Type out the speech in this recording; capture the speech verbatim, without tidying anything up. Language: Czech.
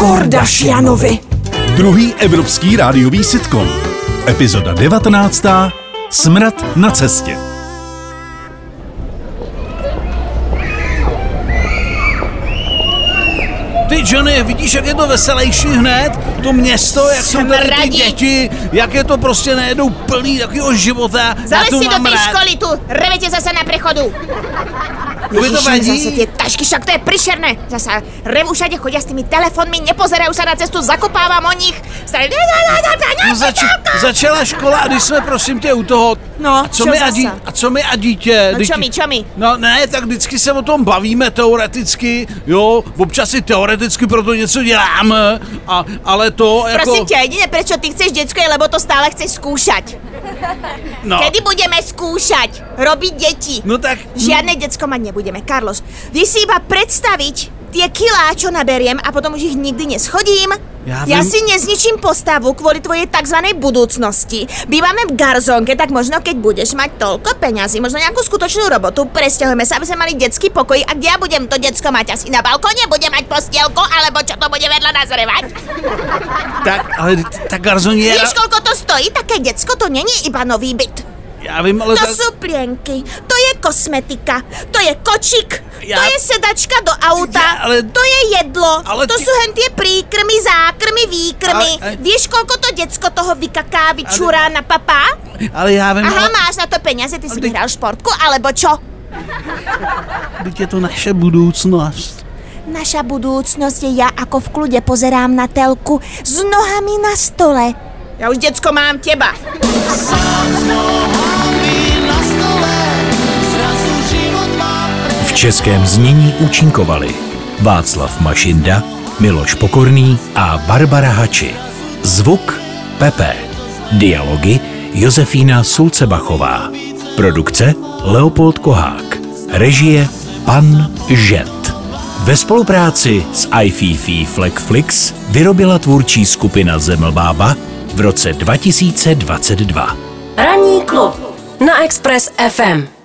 Kordaš Janovi. Druhý evropský rádiový sitcom. Epizoda devatenáctá. Smrad na cestě. Ty, Johnny, vidíš, jak je to veselější hned? To město, jak Smradí. Jsou tady ty děti, jak je to prostě nejedou plný takového života. Zalez si do té školy tu, rve tě zase na přechodu. Ježiši, zase tie tašky, však to je prišerné. Zasa revu všade, chodia s tými telefónmi, nepozerajú sa na cestu, zakopávam o nich. No zač, začala škola a když jsme, prosím tě, u toho. No, a co, čo my a, dí, a co my a dítě? No, čo my, čo my? No ne, tak vždycky se o tom bavíme teoreticky, jo, občas i teoreticky proto něco děláme, a, ale to jako... Prosím tě, jedině prečo ty chceš děcko je, lebo to stále chceš zkoušet. No. Kedy budeme skúšať robiť deti? No tak... Žiadne decko mať nebudeme, Carlos. Vieš si iba predstaviť tie kilá, čo naberiem a potom už ich nikdy neschodím? Já, vím... Já si nezničím postavu kvôli tvojej takzvanej budúcnosti. Bývame v garzónke, tak možno keď budeš mať toľko peňazí, možno nejakú skutočnú robotu, presťahujeme sa, aby sme mali detský pokoj a kde ja budem to decko mať? Asi na balkóne budem mať postielku, alebo čo to bude vedľa nazrevať? Tak, ale tá garzónia... Víš, koľko to stojí? Také decko to není iba nový byt. Já vím, ale to tak... jsou plienky, to je kosmetika, to je kočík, já... to je sedačka do auta, já, ale... to je jedlo, ale to ty... jsou hentie príkrmy, zákrmy, výkrmy. Ale... Víš, kolko to děcko toho vykaká, vyčurá ale... na papá? Ale já vím, aha, ale... máš na to peněze, ty ale... jsi vyhrál športku, alebo čo? Teď je to naše budoucnost. Naša budoucnost je já, ako v klude pozerám na telku s nohami na stole. Já už, děcko, mám těba. V českém znění účinkovali Václav Mašinda, Miloš Pokorný a Barbara Hači. Zvuk Pepe. Dialogy Josefína Sulcebachová. Produkce Leopold Kohák. Režie Pan Žet. Ve spolupráci s iFifi Flegflix vyrobila tvůrčí skupina Zemlbába v roce dva tisíce dvacet dva. Ranní klub na Express F M.